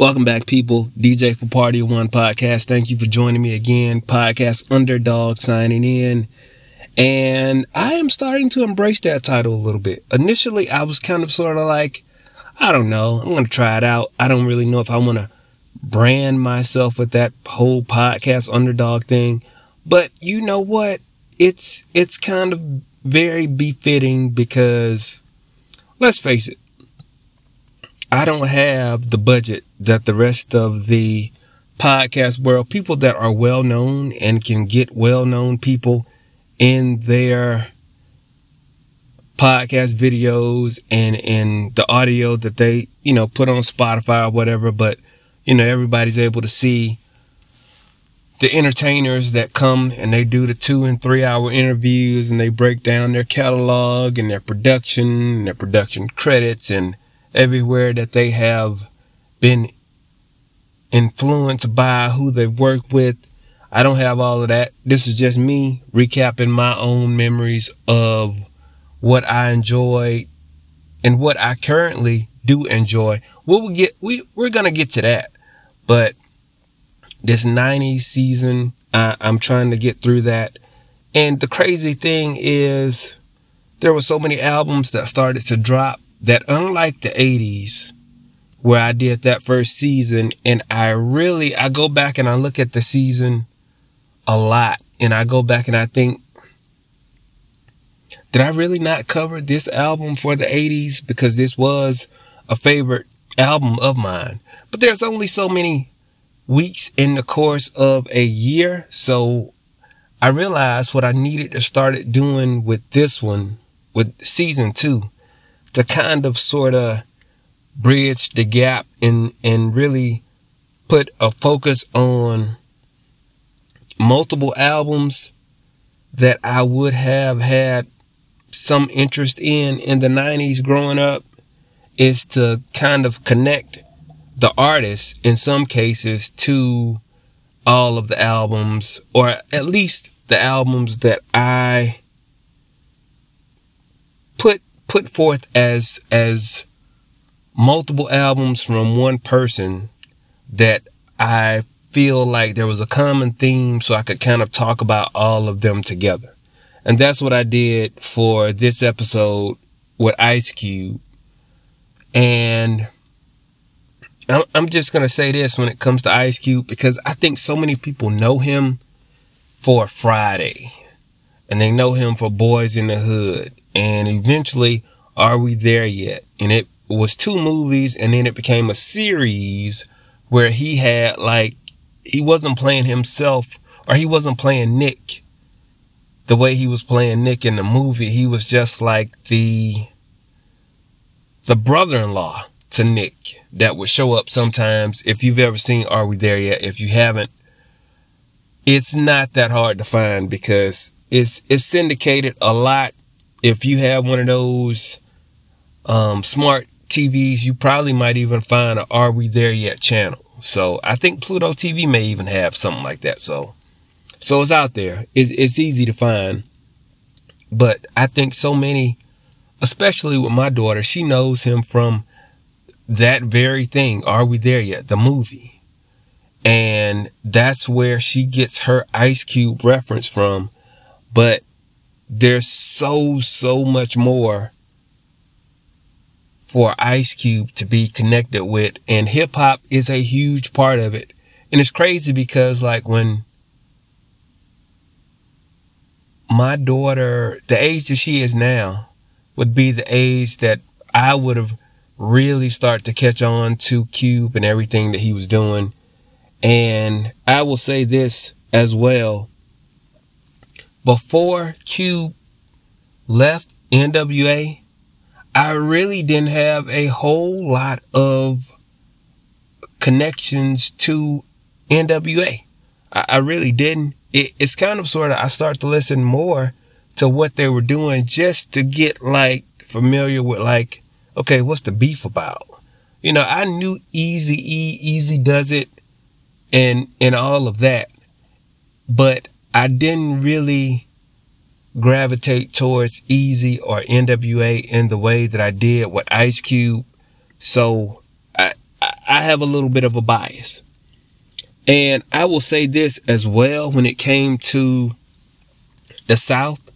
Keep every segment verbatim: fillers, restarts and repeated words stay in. Welcome back, people. D J for Party One Podcast. Thank you for joining me again. Podcast Underdog signing in. And I am starting to embrace that title a little bit. Initially, I was kind of sort of like, I don't know. I'm going to try it out. I don't really know if I want to brand myself with that whole podcast underdog thing. But you know what? It's it's kind of very befitting because, let's face it, I don't have the budget that the rest of the podcast world, people that are well-known and can get well-known people in their podcast videos and in the audio that they, you know, put on Spotify or whatever. But, you know, everybody's able to see the entertainers that come and they do the two and three hour interviews and they break down their catalog and their production and their production credits and everywhere that they have been influenced by who they've worked with. I don't have all of that. This is just me recapping my own memories of what I enjoyed and what I currently do enjoy. We'll get, we, we're going to get to that. But this nineties season, I, I'm trying to get through that. And the crazy thing is there were so many albums that started to drop that, unlike the eighties, where I did that first season, and I really, I go back and I look at the season a lot, and I go back and I think, did I really not cover this album for the eighties? Because this was a favorite album of mine. But there's only so many weeks in the course of a year. So I realized what I needed to start doing with this one, with season two, to kind of sort of bridge the gap and, and really put a focus on multiple albums that I would have had some interest in in the nineties growing up, is to kind of connect the artists in some cases to all of the albums, or at least the albums that I put put forth as as multiple albums from one person that I feel like there was a common theme, so I could kind of talk about all of them together. And that's what I did for this episode with Ice Cube. And I'm just going to say this when it comes to Ice Cube, because I think so many people know him for Friday, and they know him for Boys in the Hood, and eventually Are We There Yet? And it was two movies, and then it became a series where he had, like, he wasn't playing himself, or he wasn't playing Nick the way he was playing Nick in the movie. He was just like the the brother-in-law to Nick that would show up sometimes. If you've ever seen Are We There Yet? If you haven't, it's not that hard to find because it's it's syndicated a lot. If you have one of those um, smart T Vs, you probably might even find an Are We There Yet channel. So I think Pluto T V may even have something like that. So, so it's out there. It's, it's easy to find. But I think so many, especially with my daughter, she knows him from that very thing, Are We There Yet? The movie. And that's where she gets her Ice Cube reference from. But there's so, so much more for Ice Cube to be connected with, and hip hop is a huge part of it. And it's crazy because, like, when my daughter, the age that she is now, would be the age that I would have really started to catch on to Cube and everything that he was doing. And I will say this as well. Before Cube left N W A, I really didn't have a whole lot of connections to N W A. I, I really didn't. It, it's kind of sort of, I start to listen more to what they were doing just to get, like, familiar with, like, okay, what's the beef about? You know, I knew Eazy-E, Easy Does It, and, and all of that. But I didn't really gravitate towards Easy or N W A in the way that I did with Ice Cube. So I I I have a little bit of a bias. And I will say this as well when it came to the South,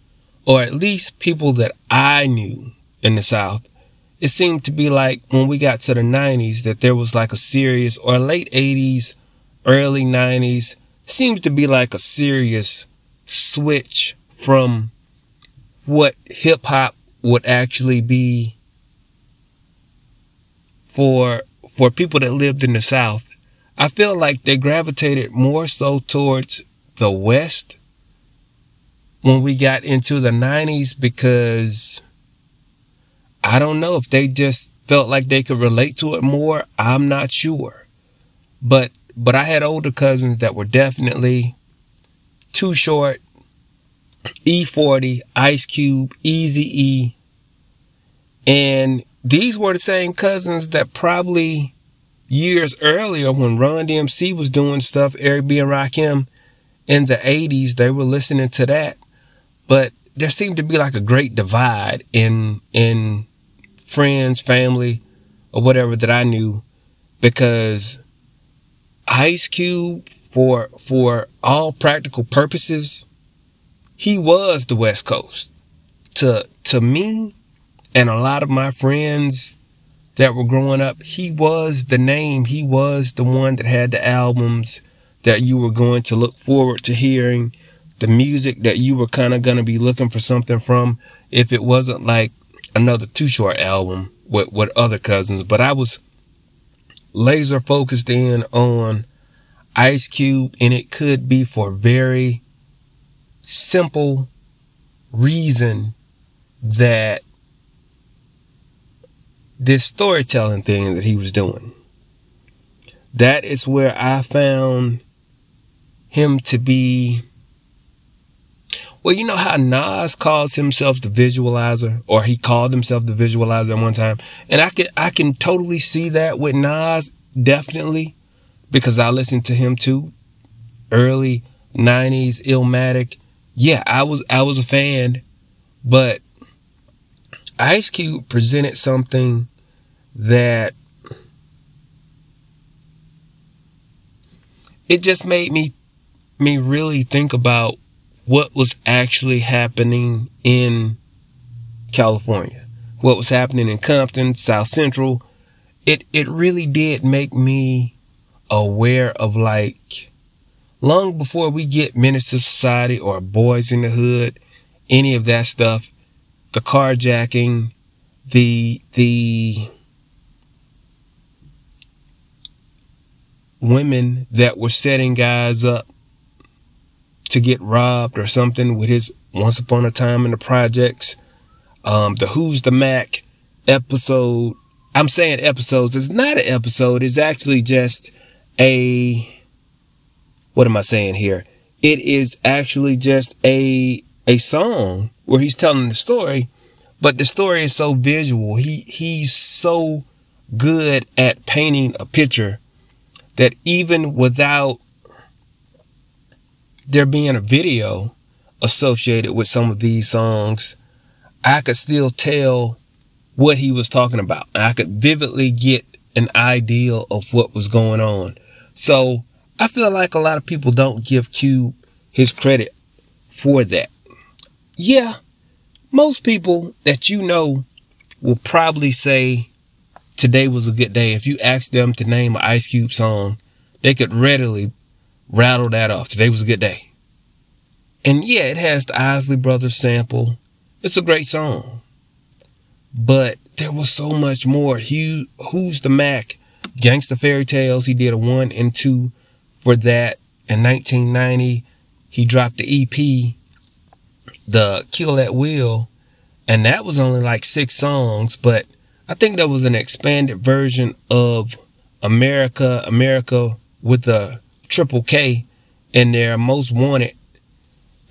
or at least people that I knew in the South. It seemed to be like when we got to the nineties that there was like a serious, or late eighties, early nineties, seems to be like a serious switch from what hip hop would actually be for for people that lived in the South. I feel like they gravitated more so towards the West when we got into the nineties, because I don't know if they just felt like they could relate to it more. I'm not sure. But but I had older cousins that were definitely Too Short, E forty, Ice Cube, Eazy-E. And these were the same cousins that probably years earlier, when Run-D M C was doing stuff, Eric B and Rakim in the eighties, they were listening to that. But there seemed to be like a great divide in in friends, family, or whatever that I knew, because Ice Cube, for for all practical purposes, he was the West Coast to to me and a lot of my friends that were growing up. He was the name. He was the one that had the albums that you were going to look forward to hearing, the music that you were kind of going to be looking for something from, if it wasn't like another Too Short album with, with other cousins. But I was laser focused in on Ice Cube, and it could be for very simple reason that this storytelling thing that he was doing, that is where I found him to be. Well, you know how Nas calls himself the visualizer, or he called himself the visualizer at one time. And I can I can totally see that with Nas, definitely, because I listened to him too. Early nineties, Illmatic. Yeah, I was I was a fan, but Ice Cube presented something that it just made me me really think about what was actually happening in California, what was happening in Compton, South Central. It it really did make me aware of, like, long before we get Menace to Society or Boys in the Hood, any of that stuff, the carjacking, the the women that were setting guys up to get robbed or something with his Once Upon a Time in the Projects, um, the Who's the Mac episode. I'm saying episodes. It's not an episode. It's actually just a, what am I saying here? It is actually just a, a song where he's telling the story, but the story is so visual. He, he's so good at painting a picture that even without there being a video associated with some of these songs, I could still tell what he was talking about. I could vividly get an idea of what was going on. So I feel like a lot of people don't give Cube his credit for that. Yeah, most people that you know will probably say Today Was a Good Day. If you ask them to name an Ice Cube song, they could readily rattle that off. Today Was a Good Day. And yeah, it has the Isley Brothers sample. It's a great song. But there was so much more. He, Who's the Mac? Gangsta Fairy Tales. He did a one and two for that. In nineteen ninety, he dropped the E P, the Kill at Will. And that was only like six songs. But I think that was an expanded version of America, America with a Triple K in their Most Wanted.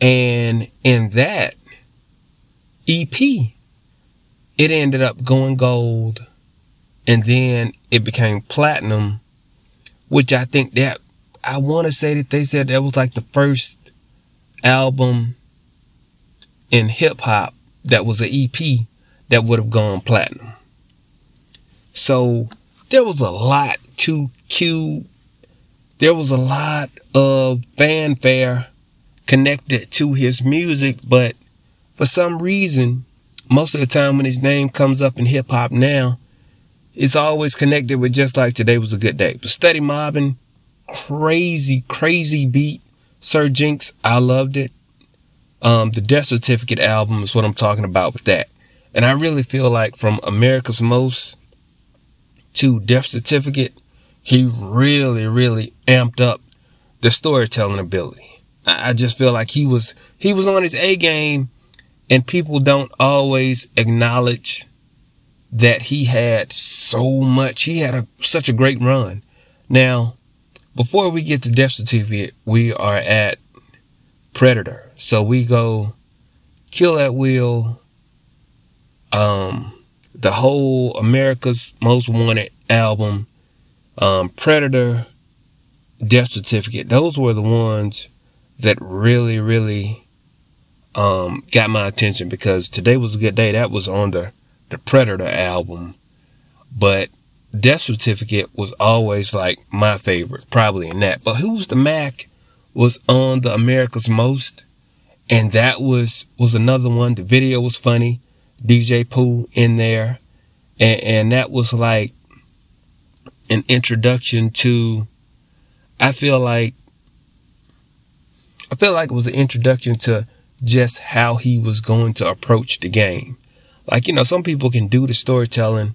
And in that E P, it ended up going gold, and then it became platinum, which I think that, I want to say that they said that was like the first album in hip hop that was an E P that would have gone platinum. So there was a lot to Cube, there was a lot of fanfare connected to his music, but for some reason, most of the time when his name comes up in hip hop now, it's always connected with just like Today Was a Good Day. But Steady Mobbin, crazy, crazy beat. Sir Jinx, I loved it. Um, the Death Certificate album is what I'm talking about with that. And I really feel like from America's Most to Death Certificate, he really, really amped up the storytelling ability. I just feel like he was he was on his A game, and people don't always acknowledge that he had so much. He had a, such a great run. Now, before we get to Death Certificate, we are at Predator. So we go Kill at Will, um, the whole America's Most Wanted album, um, Predator, Death Certificate. Those were the ones that really, really um, got my attention, because Today Was a Good Day. That was on the, the Predator album. But Death Certificate was always like my favorite, probably in that. But Who's the Mac was on the America's Most, and that was was another one. The video was funny. D J Pooh in there, and, and that was like an introduction to, I feel like, I feel like it was an introduction to just how he was going to approach the game. Like, you know, some people can do the storytelling,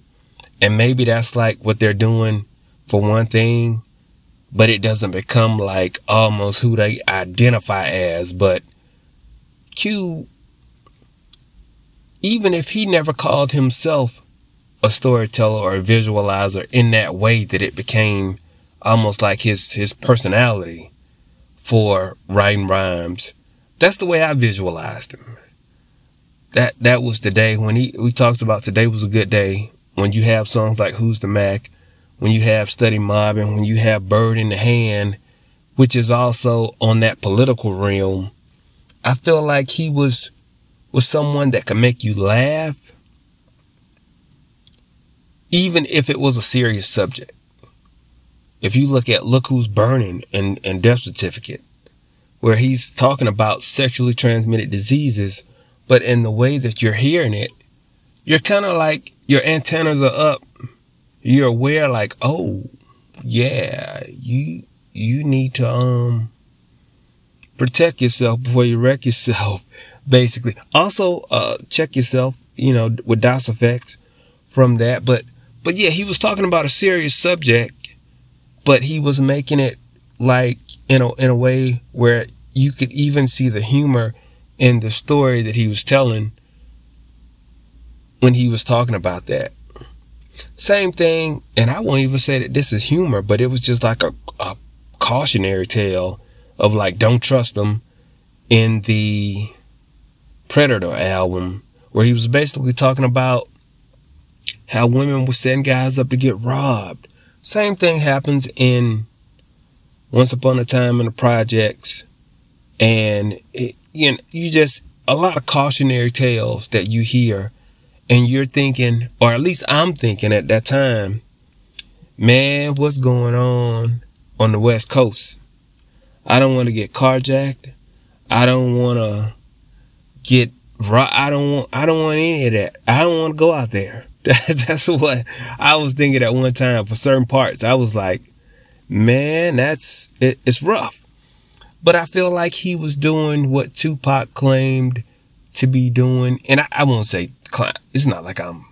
and maybe that's like what they're doing for one thing, but it doesn't become like almost who they identify as. But Q, even if he never called himself a storyteller or a visualizer in that way, that it became almost like his, his personality for writing rhymes. That's the way I visualized him. That, that was the day when he, we talked about Today Was a Good Day. When you have songs like Who's the Mac, when you have Steady Mobbin, when you have Bird in the Hand, which is also on that political realm, I feel like he was, was someone that could make you laugh, even if it was a serious subject. If you look at Look Who's Burning and, and Death Certificate, where he's talking about sexually transmitted diseases, but in the way that you're hearing it, you're kind of like, your antennas are up. You're aware, like, oh, yeah, you you need to um protect yourself before you wreck yourself, basically. Also, uh, check yourself, you know, with DOS effects from that. But, but yeah, he was talking about a serious subject, but he was making it like, you know, in a way where you could even see the humor in the story that he was telling when he was talking about that. Same thing, and I won't even say that this is humor, but it was just like a, a cautionary tale of like, don't trust them, in the Predator album, where he was basically talking about how women were setting guys up to get robbed. Same thing happens in Once Upon a Time in the Projects, and it, you know, you just, a lot of cautionary tales that you hear, and you're thinking, or at least I'm thinking at that time, man, what's going on on the West Coast? I don't want to get carjacked. I don't want to get, I don't want, I don't want any of that. I don't want to go out there. That's, that's what I was thinking at one time for certain parts. I was like, man, that's, it, it's rough. But I feel like he was doing what Tupac claimed to be doing. And I, I won't say, it's not like I'm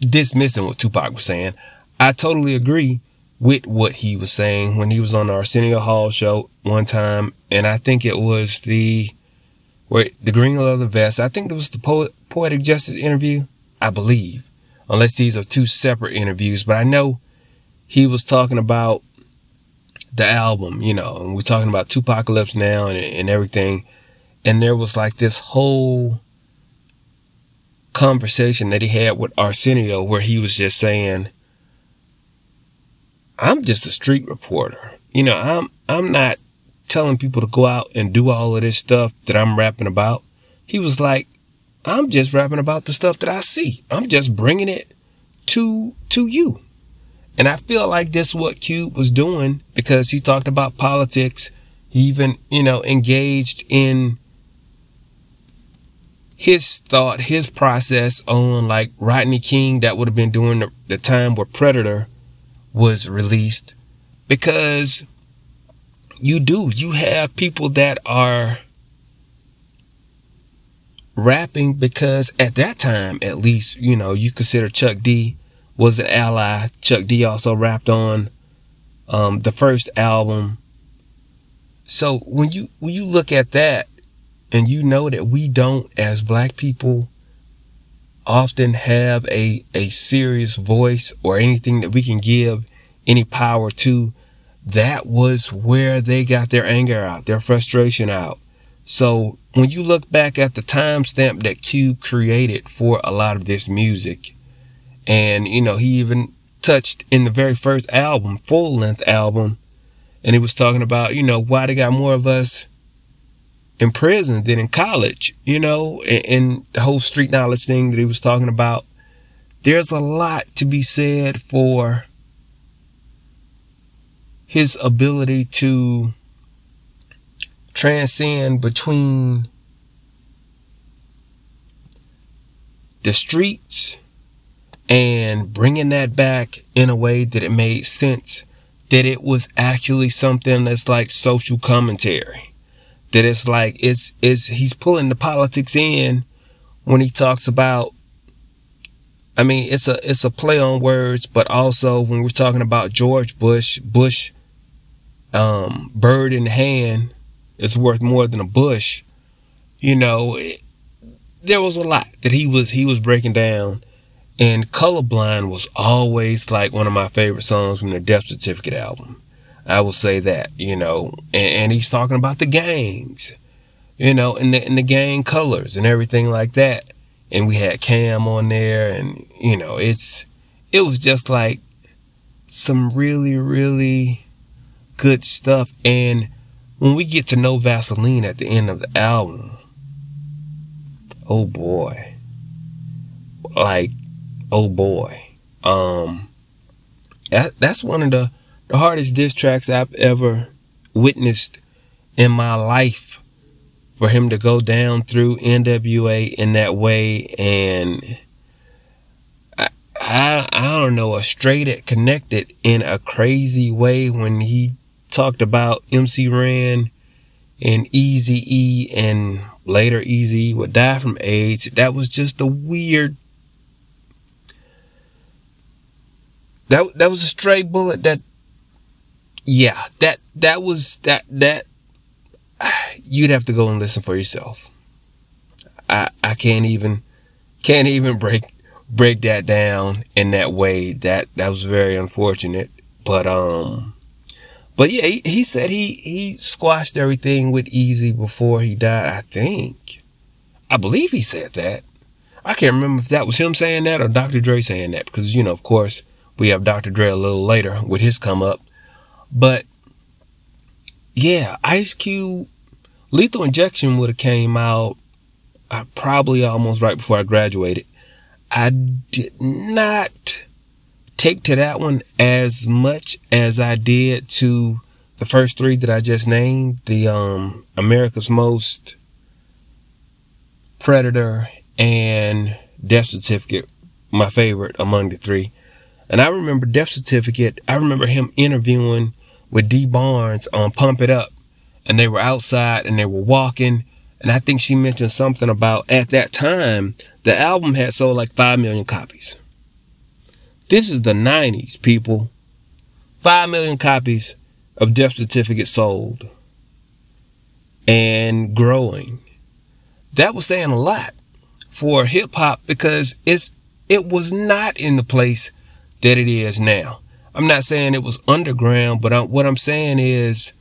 dismissing what Tupac was saying. I totally agree with what he was saying when he was on the Arsenio Hall show one time. And I think it was the, where the green leather vest. I think it was the po- Poetic Justice interview, I believe, unless these are two separate interviews. But I know he was talking about the album, you know, and we're talking about Tupacalypse Now and, and everything. And there was like this whole conversation that he had with Arsenio where he was just saying, I'm just a street reporter. You know, I'm I'm not telling people to go out and do all of this stuff that I'm rapping about. He was like, I'm just rapping about the stuff that I see. I'm just bringing it to to you. And I feel like this is what Cube was doing, because he talked about politics. He even, you know, engaged in his thought, his process on, like, Rodney King, that would have been during the, the time where Predator was released. Because you do, you have people that are rapping because at that time, at least, you know, you consider Chuck D was an ally. Chuck D also rapped on um, the first album. So when you when you look at that, and you know that we don't, as black people, often have a, a serious voice or anything that we can give any power to, that was where they got their anger out, their frustration out. So when you look back at the timestamp that Cube created for a lot of this music, and, you know, he even touched in the very first album, full length album, and he was talking about, you know, why they got more of us in prison than in college, you know, and, and the whole street knowledge thing that he was talking about. There's a lot to be said for his ability to transcend between the streets and bringing that back in a way that it made sense, that it was actually something that's like social commentary, that it's like it's it's he's pulling the politics in when he talks about. I mean, it's a it's a play on words, but also when we're talking about George Bush, Bush, um, Bird in the Hand is worth more than a bush. You know, it, there was a lot that he was he was breaking down, and Colorblind was always like one of my favorite songs from the Death Certificate album. I will say that, you know, and, and he's talking about the gangs, you know, and the, and the gang colors and everything like that. And we had Cam on there, and, you know, it's it was just like some really, really good stuff. And when we get to No Vaseline at the end of the album, oh boy, like, oh boy, um, that, that's one of the The hardest diss tracks I've ever witnessed in my life, for him to go down through N W A in that way. And I, I, I don't know, a straight at connected in a crazy way when he talked about M C Ren and Eazy-E, and later Eazy-E would die from AIDS. That was just a weird that that was a stray bullet that. Yeah, that, that was, that, that, you'd have to go and listen for yourself. I, I can't even, can't even break, break that down in that way. That, that was very unfortunate. But, um, but yeah, he, he said he, he squashed everything with Eazy before he died, I think. I believe he said that. I can't remember if that was him saying that or Doctor Dre saying that, because, you know, of course, we have Doctor Dre a little later with his come up. But yeah, Ice Cube, Lethal Injection would have came out uh, probably almost right before I graduated. I did not take to that one as much as I did to the first three that I just named, the um, America's Most, Predator, and Death Certificate, my favorite among the three. And I remember Death Certificate, I remember him interviewing with Dee Barnes on Pump It Up. And they were outside and they were walking. And I think she mentioned something about, at that time, the album had sold like five million copies. This is the nineties, people. five million copies of Death Certificate sold. And growing. That was saying a lot for hip hop, because it's it was not in the place that it is now. I'm not saying it was underground, but I, what I'm saying is,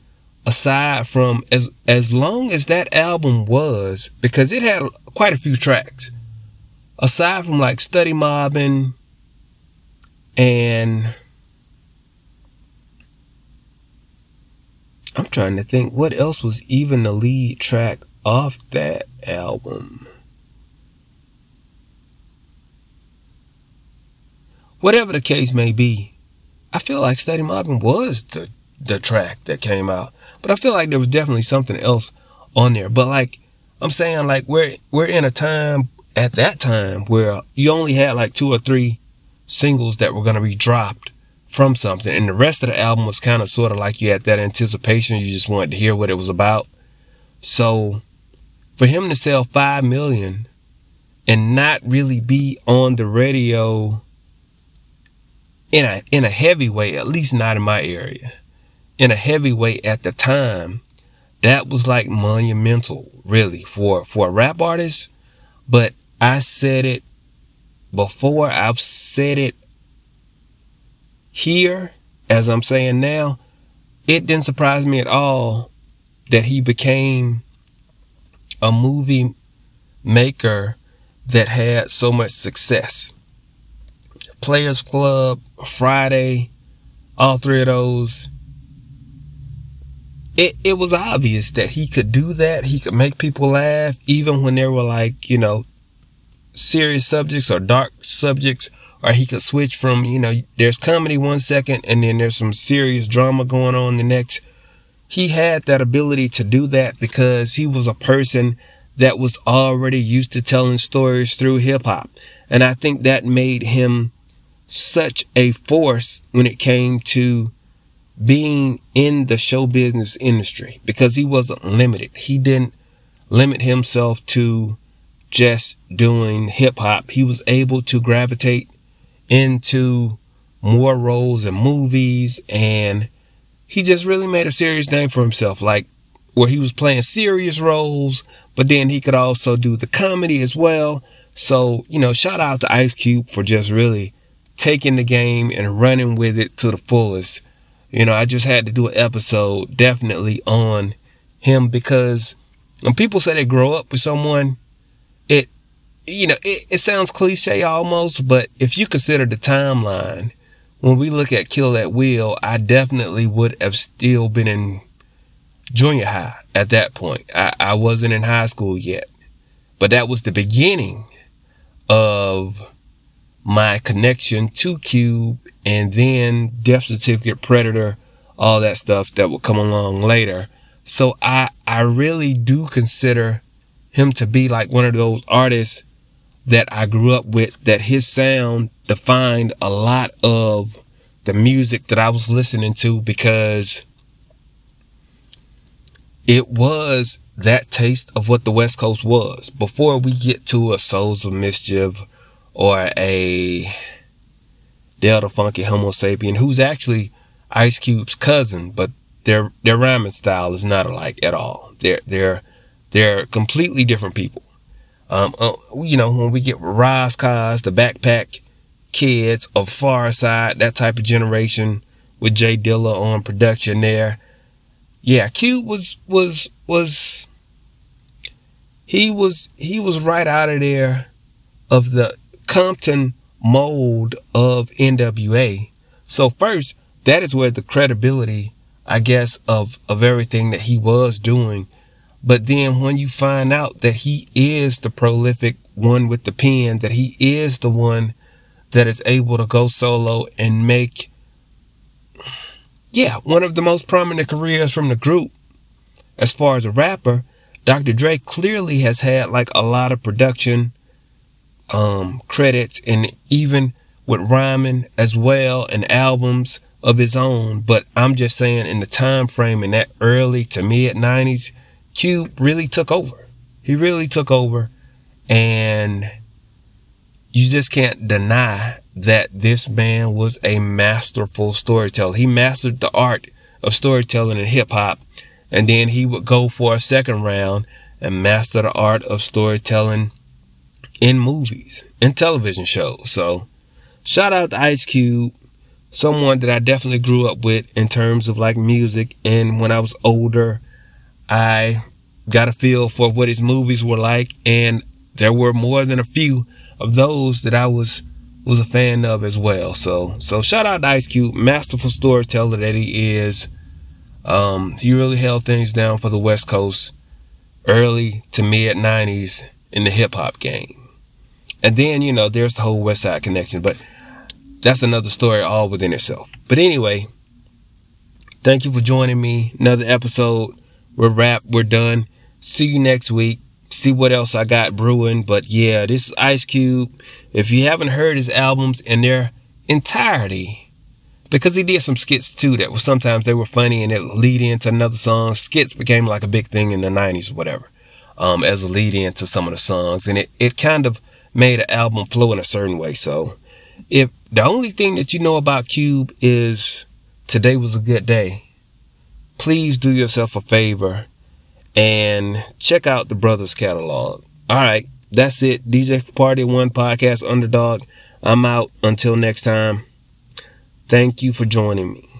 aside from as as long as that album was, because it had quite a few tracks, aside from like Steady Mobbin and I'm trying to think what else was even the lead track off that album. Whatever the case may be, I feel like Steady Mobbin was the, the track that came out. But I feel like there was definitely something else on there. But like I'm saying, like we're we're in a time at that time where you only had like two or three singles that were going to be dropped from something. And the rest of the album was kind of sort of like you had that anticipation. You just wanted to hear what it was about. So for him to sell five million and not really be on the radio in a in a heavy way, at least not in my area, in a heavy way at the time, that was like monumental, really, for, for a rap artist. But I said it before, I've said it here, as I'm saying now, it didn't surprise me at all that he became a movie maker that had so much success. Players Club, Friday, all three of those. It it was obvious that he could do that. He could make people laugh, even when there were like, you know, serious subjects or dark subjects. Or he could switch from, you know, there's comedy one second and then there's some serious drama going on the next. He had that ability to do that because he was a person that was already used to telling stories through hip hop. And I think that made him such a force when it came to being in the show business industry, because he wasn't limited. He didn't limit himself to just doing hip hop. He was able to gravitate into more roles and movies, and he just really made a serious name for himself, like where he was playing serious roles, but then he could also do the comedy as well. So, you know, shout out to Ice Cube for just really taking the game and running with it to the fullest. You know, I just had to do an episode definitely on him, because when people say they grow up with someone, it, you know, it, it sounds cliche almost, but if you consider the timeline, when we look at Kill at Will, I definitely would have still been in junior high at that point. I, I wasn't in high school yet, but that was the beginning of my connection to Cube, and then Death Certificate, Predator, all that stuff that would come along later. So I, I really do consider him to be like one of those artists that I grew up with, that his sound defined a lot of the music that I was listening to, because it was that taste of what the West Coast was. Before we get to a Souls of Mischief or a Delta Funky Homo Sapien, who's actually Ice Cube's cousin, but their their rhyming style is not alike at all. They're they're they're completely different people. Um, uh, you know, when we get Roz Kaz, the Backpack Kids of Far Side, that type of generation with Jay Dilla on production there. Yeah, Cube was was was he was he was right out of there, of the Compton mold of N W A. So first, that is where the credibility, I guess, of, of everything that he was doing. But then when you find out that he is the prolific one with the pen, that he is the one that is able to go solo and make, yeah, one of the most prominent careers from the group. As far as a rapper, Doctor Dre clearly has had like a lot of production um, credits, and even with rhyming as well, and albums of his own. But I'm just saying, in the time frame in that early to mid nineties, Cube really took over. He really took over. And you just can't deny that this man was a masterful storyteller. He mastered the art of storytelling in hip hop. And then he would go for a second round and master the art of storytelling in movies and television shows. So shout out to Ice Cube, someone that I definitely grew up with in terms of like music. And when I was older, I got a feel for what his movies were like, and there were more than a few of those that I was was a fan of as well. So, so shout out to Ice Cube, masterful storyteller that he is. Um, he really held things down for the West Coast early to mid nineties in the hip hop game. And then, you know, there's the whole West Side Connection. But that's another story all within itself. But anyway, thank you for joining me. Another episode. We're wrapped. We're done. See you next week. See what else I got brewing. But yeah, this is Ice Cube. If you haven't heard his albums in their entirety, because he did some skits too that were sometimes they were funny and it would lead into another song. Skits became like a big thing in the nineties or whatever, um, as a lead into some of the songs. And it, it kind of made an album flow in a certain way. So if the only thing that you know about Cube is Today Was a Good Day, please do yourself a favor and check out the brother's catalog. All right, that's it. D J Party One Podcast Underdog. I'm out. Until next time, thank you for joining me.